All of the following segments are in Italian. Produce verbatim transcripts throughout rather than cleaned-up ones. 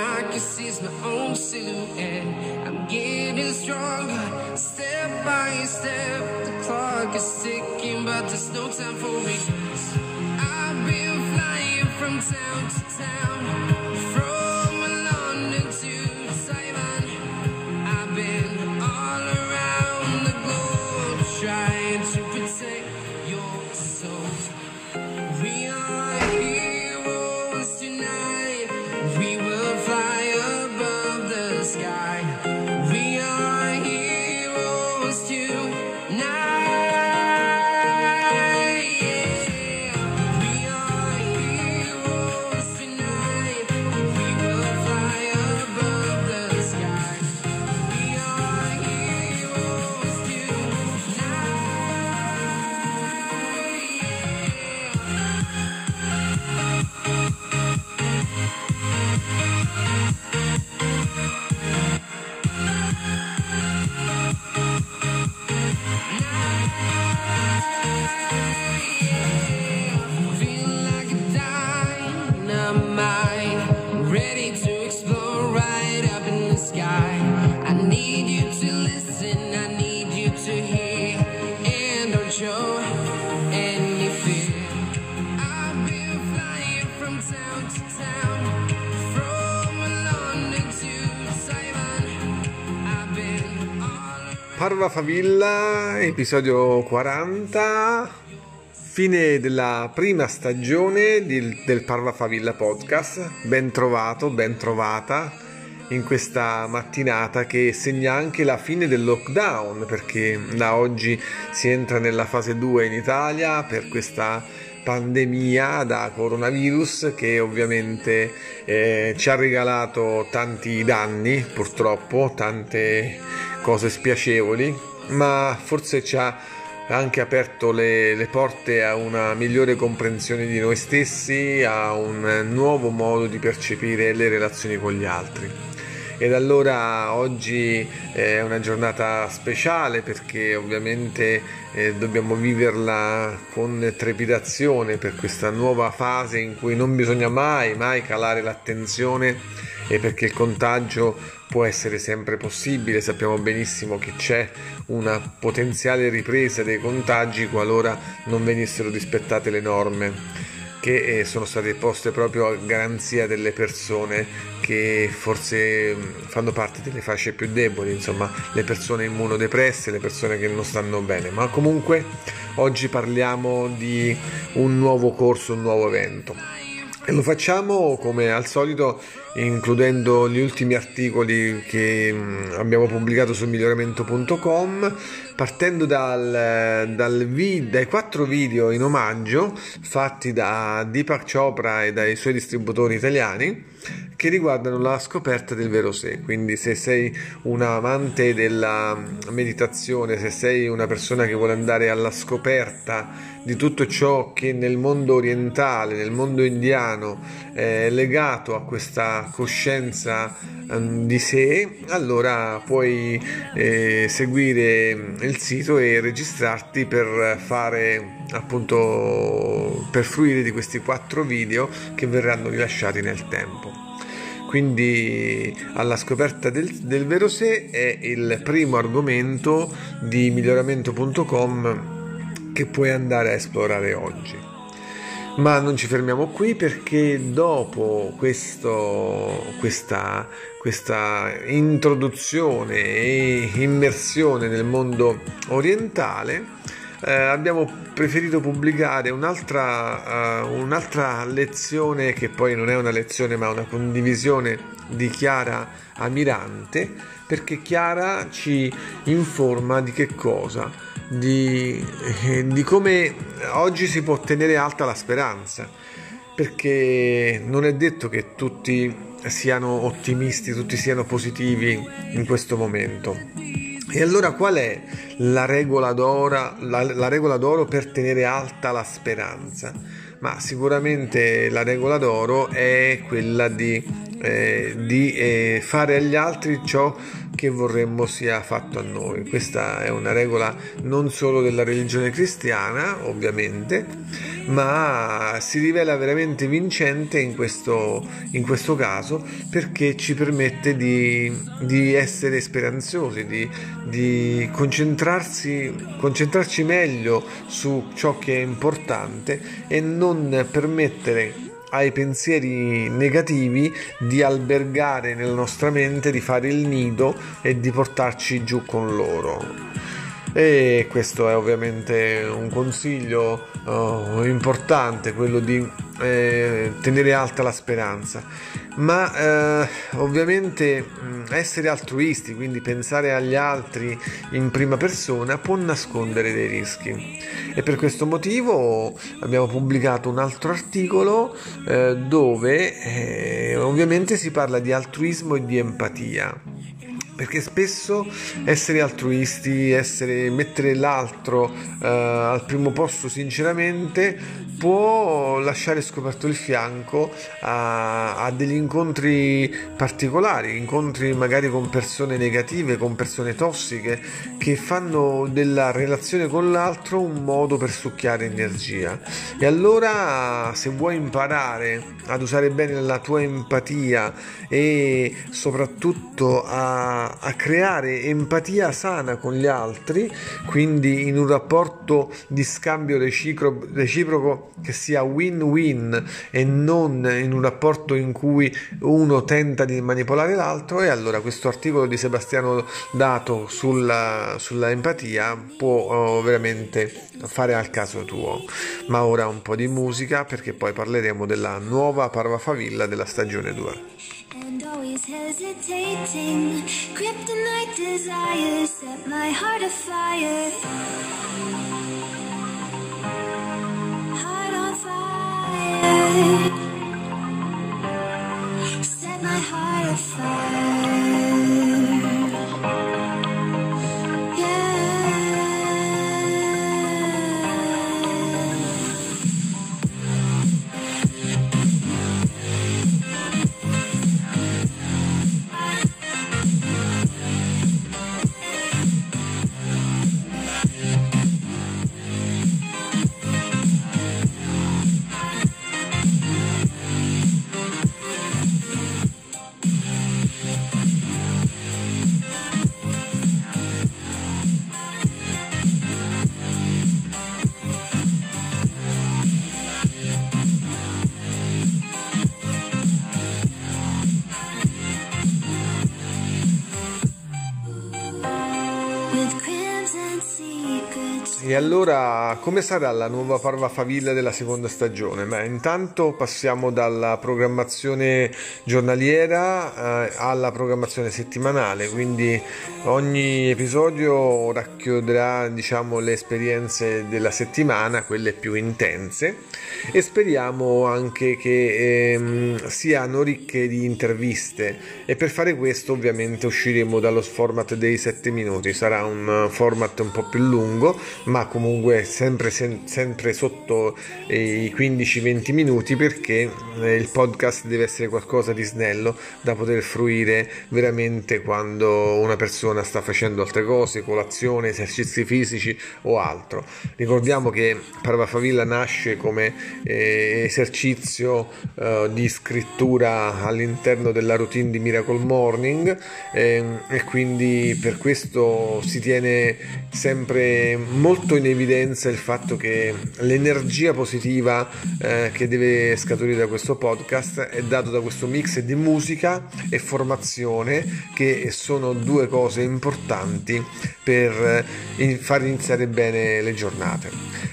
I can see my own silhouette. I'm getting stronger, step by step. The clock is ticking, but there's no time for me. I've been flying from town to town. Parva Favilla, episodio quaranta, fine della prima stagione di, del Parva Favilla podcast. Ben trovato, ben trovata in questa mattinata che segna anche la fine del lockdown, perché da oggi si entra nella fase due in Italia per questa pandemia da coronavirus che ovviamente eh, ci ha regalato tanti danni, purtroppo, tante cose spiacevoli, ma forse ci ha anche aperto le, le porte a una migliore comprensione di noi stessi, a un nuovo modo di percepire le relazioni con gli altri. Ed allora oggi è una giornata speciale, perché ovviamente eh, dobbiamo viverla con trepidazione per questa nuova fase in cui non bisogna mai mai calare l'attenzione, e perché il contagio può essere sempre possibile. Sappiamo benissimo che c'è una potenziale ripresa dei contagi qualora non venissero rispettate le norme che sono state poste proprio a garanzia delle persone che forse fanno parte delle fasce più deboli, insomma le persone immunodepresse, le persone che non stanno bene. Ma comunque oggi parliamo di un nuovo corso, un nuovo evento. E lo facciamo come al solito includendo gli ultimi articoli che abbiamo pubblicato su miglioramento punto com, partendo dal, dal vi, dai quattro video in omaggio fatti da Deepak Chopra e dai suoi distributori italiani che riguardano la scoperta del vero sé. Quindi se sei un amante della meditazione, se sei una persona che vuole andare alla scoperta di tutto ciò che nel mondo orientale, nel mondo indiano è legato a questa coscienza di sé, allora puoi eh, seguire il sito e registrarti per fare appunto, per fruire di questi quattro video che verranno rilasciati nel tempo. Quindi alla scoperta del, del vero sé è il primo argomento di miglioramento punto com che puoi andare a esplorare oggi. Ma non ci fermiamo qui, perché dopo questo, questa, questa introduzione e immersione nel mondo orientale eh, abbiamo preferito pubblicare un'altra, uh, un'altra lezione, che poi non è una lezione ma una condivisione di Chiara Amirante, perché Chiara ci informa di che cosa? Di, di come oggi si può tenere alta la speranza, perché non è detto che tutti siano ottimisti, tutti siano positivi in questo momento. E allora qual è la regola d'oro, la, la regola d'oro per tenere alta la speranza? Ma sicuramente la regola d'oro è quella di eh, di eh, fare agli altri ciò che vorremmo sia fatto a noi. Questa è una regola non solo della religione cristiana, ovviamente, ma si rivela veramente vincente in questo, in questo caso, perché ci permette di, di essere speranzosi, di, di concentrarsi, concentrarci meglio su ciò che è importante e non permettere ai pensieri negativi di albergare nella nostra mente, di fare il nido e di portarci giù con loro. E questo è ovviamente un consiglio uh, importante, quello di eh, tenere alta la speranza, ma eh, ovviamente essere altruisti, quindi pensare agli altri in prima persona, può nascondere dei rischi, e per questo motivo abbiamo pubblicato un altro articolo eh, dove eh, ovviamente si parla di altruismo e di empatia, perché spesso essere altruisti, essere, mettere l'altro eh, al primo posto sinceramente, può lasciare scoperto il fianco a, a degli incontri particolari, incontri magari con persone negative, con persone tossiche, che fanno della relazione con l'altro un modo per succhiare energia. E allora, se vuoi imparare ad usare bene la tua empatia e soprattutto a a creare empatia sana con gli altri, quindi in un rapporto di scambio recicro, reciproco che sia win-win e non in un rapporto in cui uno tenta di manipolare l'altro, e allora questo articolo di Sebastiano dato sulla, sulla empatia può oh, veramente fare al caso tuo. Ma ora un po' di musica, perché poi parleremo della nuova Parva Favilla della stagione due. Always hesitating, kryptonite desires set my heart afire. Heart on fire, set my heart afire. Yeah. E allora, come sarà la nuova Parva Favilla della seconda stagione? Beh, intanto passiamo dalla programmazione giornaliera eh, alla programmazione settimanale, quindi ogni episodio racchiuderà, diciamo, le esperienze della settimana, quelle più intense, e speriamo anche che ehm, siano ricche di interviste, e per fare questo ovviamente usciremo dallo format dei sette minuti, sarà un format un po' più lungo, ma ma comunque sempre, sempre sotto i quindici venti minuti, perché il podcast deve essere qualcosa di snello da poter fruire veramente quando una persona sta facendo altre cose, colazione, esercizi fisici o altro. Ricordiamo che Parva Favilla nasce come eh, esercizio eh, di scrittura all'interno della routine di Miracle Morning, eh, e quindi per questo si tiene sempre molto in evidenza il fatto che l'energia positiva eh, che deve scaturire da questo podcast è dato da questo mix di musica e formazione, che sono due cose importanti per eh, far iniziare bene le giornate.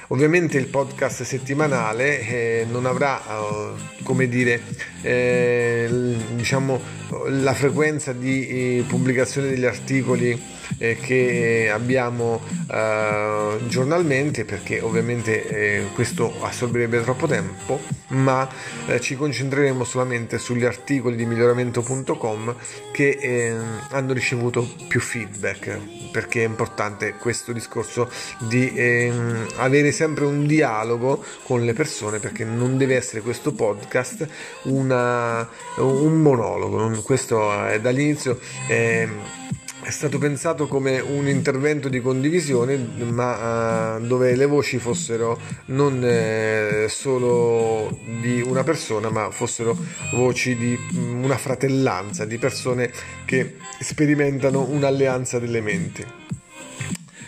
Ovviamente il podcast settimanale eh, non avrà eh, come dire eh, diciamo la frequenza di eh, pubblicazione degli articoli eh, che abbiamo eh, giornalmente, perché ovviamente eh, questo assorbirebbe troppo tempo, ma eh, ci concentreremo solamente sugli articoli di miglioramento punto com che eh, hanno ricevuto più feedback, perché è importante questo discorso di eh, avere sempre un dialogo con le persone, perché non deve essere questo podcast podcast una, un monologo. Questo è dall'inizio. È, è stato pensato come un intervento di condivisione, ma uh, dove le voci fossero non eh, solo di una persona, ma fossero voci di una fratellanza, di persone che sperimentano un'alleanza delle menti.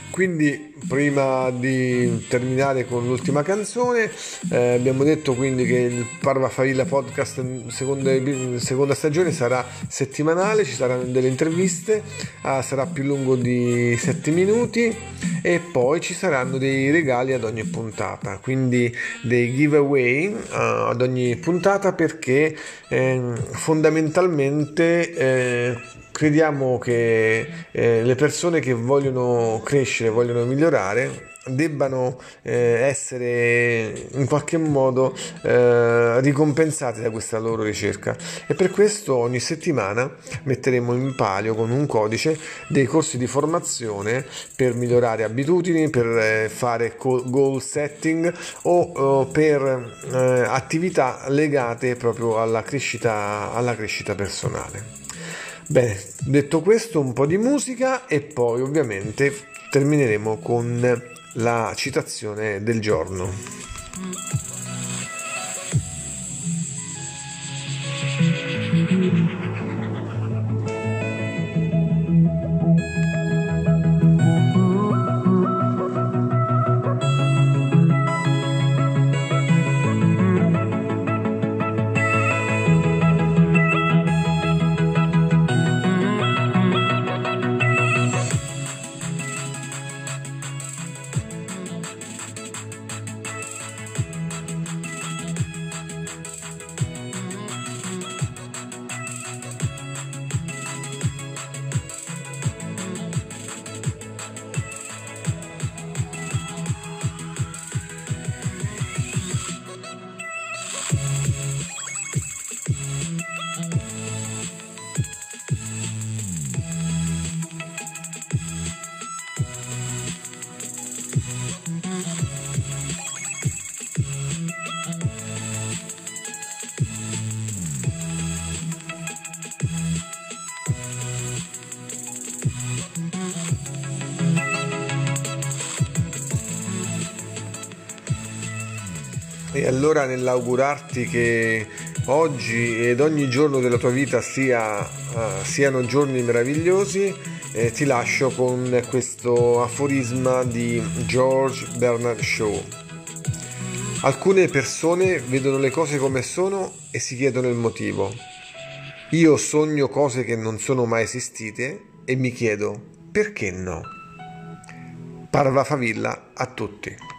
Quindi, prima di terminare con l'ultima canzone, eh, abbiamo detto quindi che il Parva Favilla podcast seconda, seconda stagione sarà settimanale, ci saranno delle interviste, ah, sarà più lungo di sette minuti e poi ci saranno dei regali ad ogni puntata, quindi dei giveaway uh, ad ogni puntata, perché eh, fondamentalmente eh, crediamo che eh, le persone che vogliono crescere, vogliono migliorare, debbano eh, essere in qualche modo eh, ricompensate da questa loro ricerca, e per questo ogni settimana metteremo in palio con un codice dei corsi di formazione per migliorare abitudini, per eh, fare goal setting o, o per eh, attività legate proprio alla crescita, alla crescita personale. Bene, detto questo, un po' di musica e poi ovviamente termineremo con la citazione del giorno. E allora, nell'augurarti che oggi ed ogni giorno della tua vita sia, uh, siano giorni meravigliosi, eh, ti lascio con questo aforisma di George Bernard Shaw. Alcune persone vedono le cose come sono e si chiedono il motivo. Io sogno cose che non sono mai esistite e mi chiedo perché no. Parva Favilla a tutti.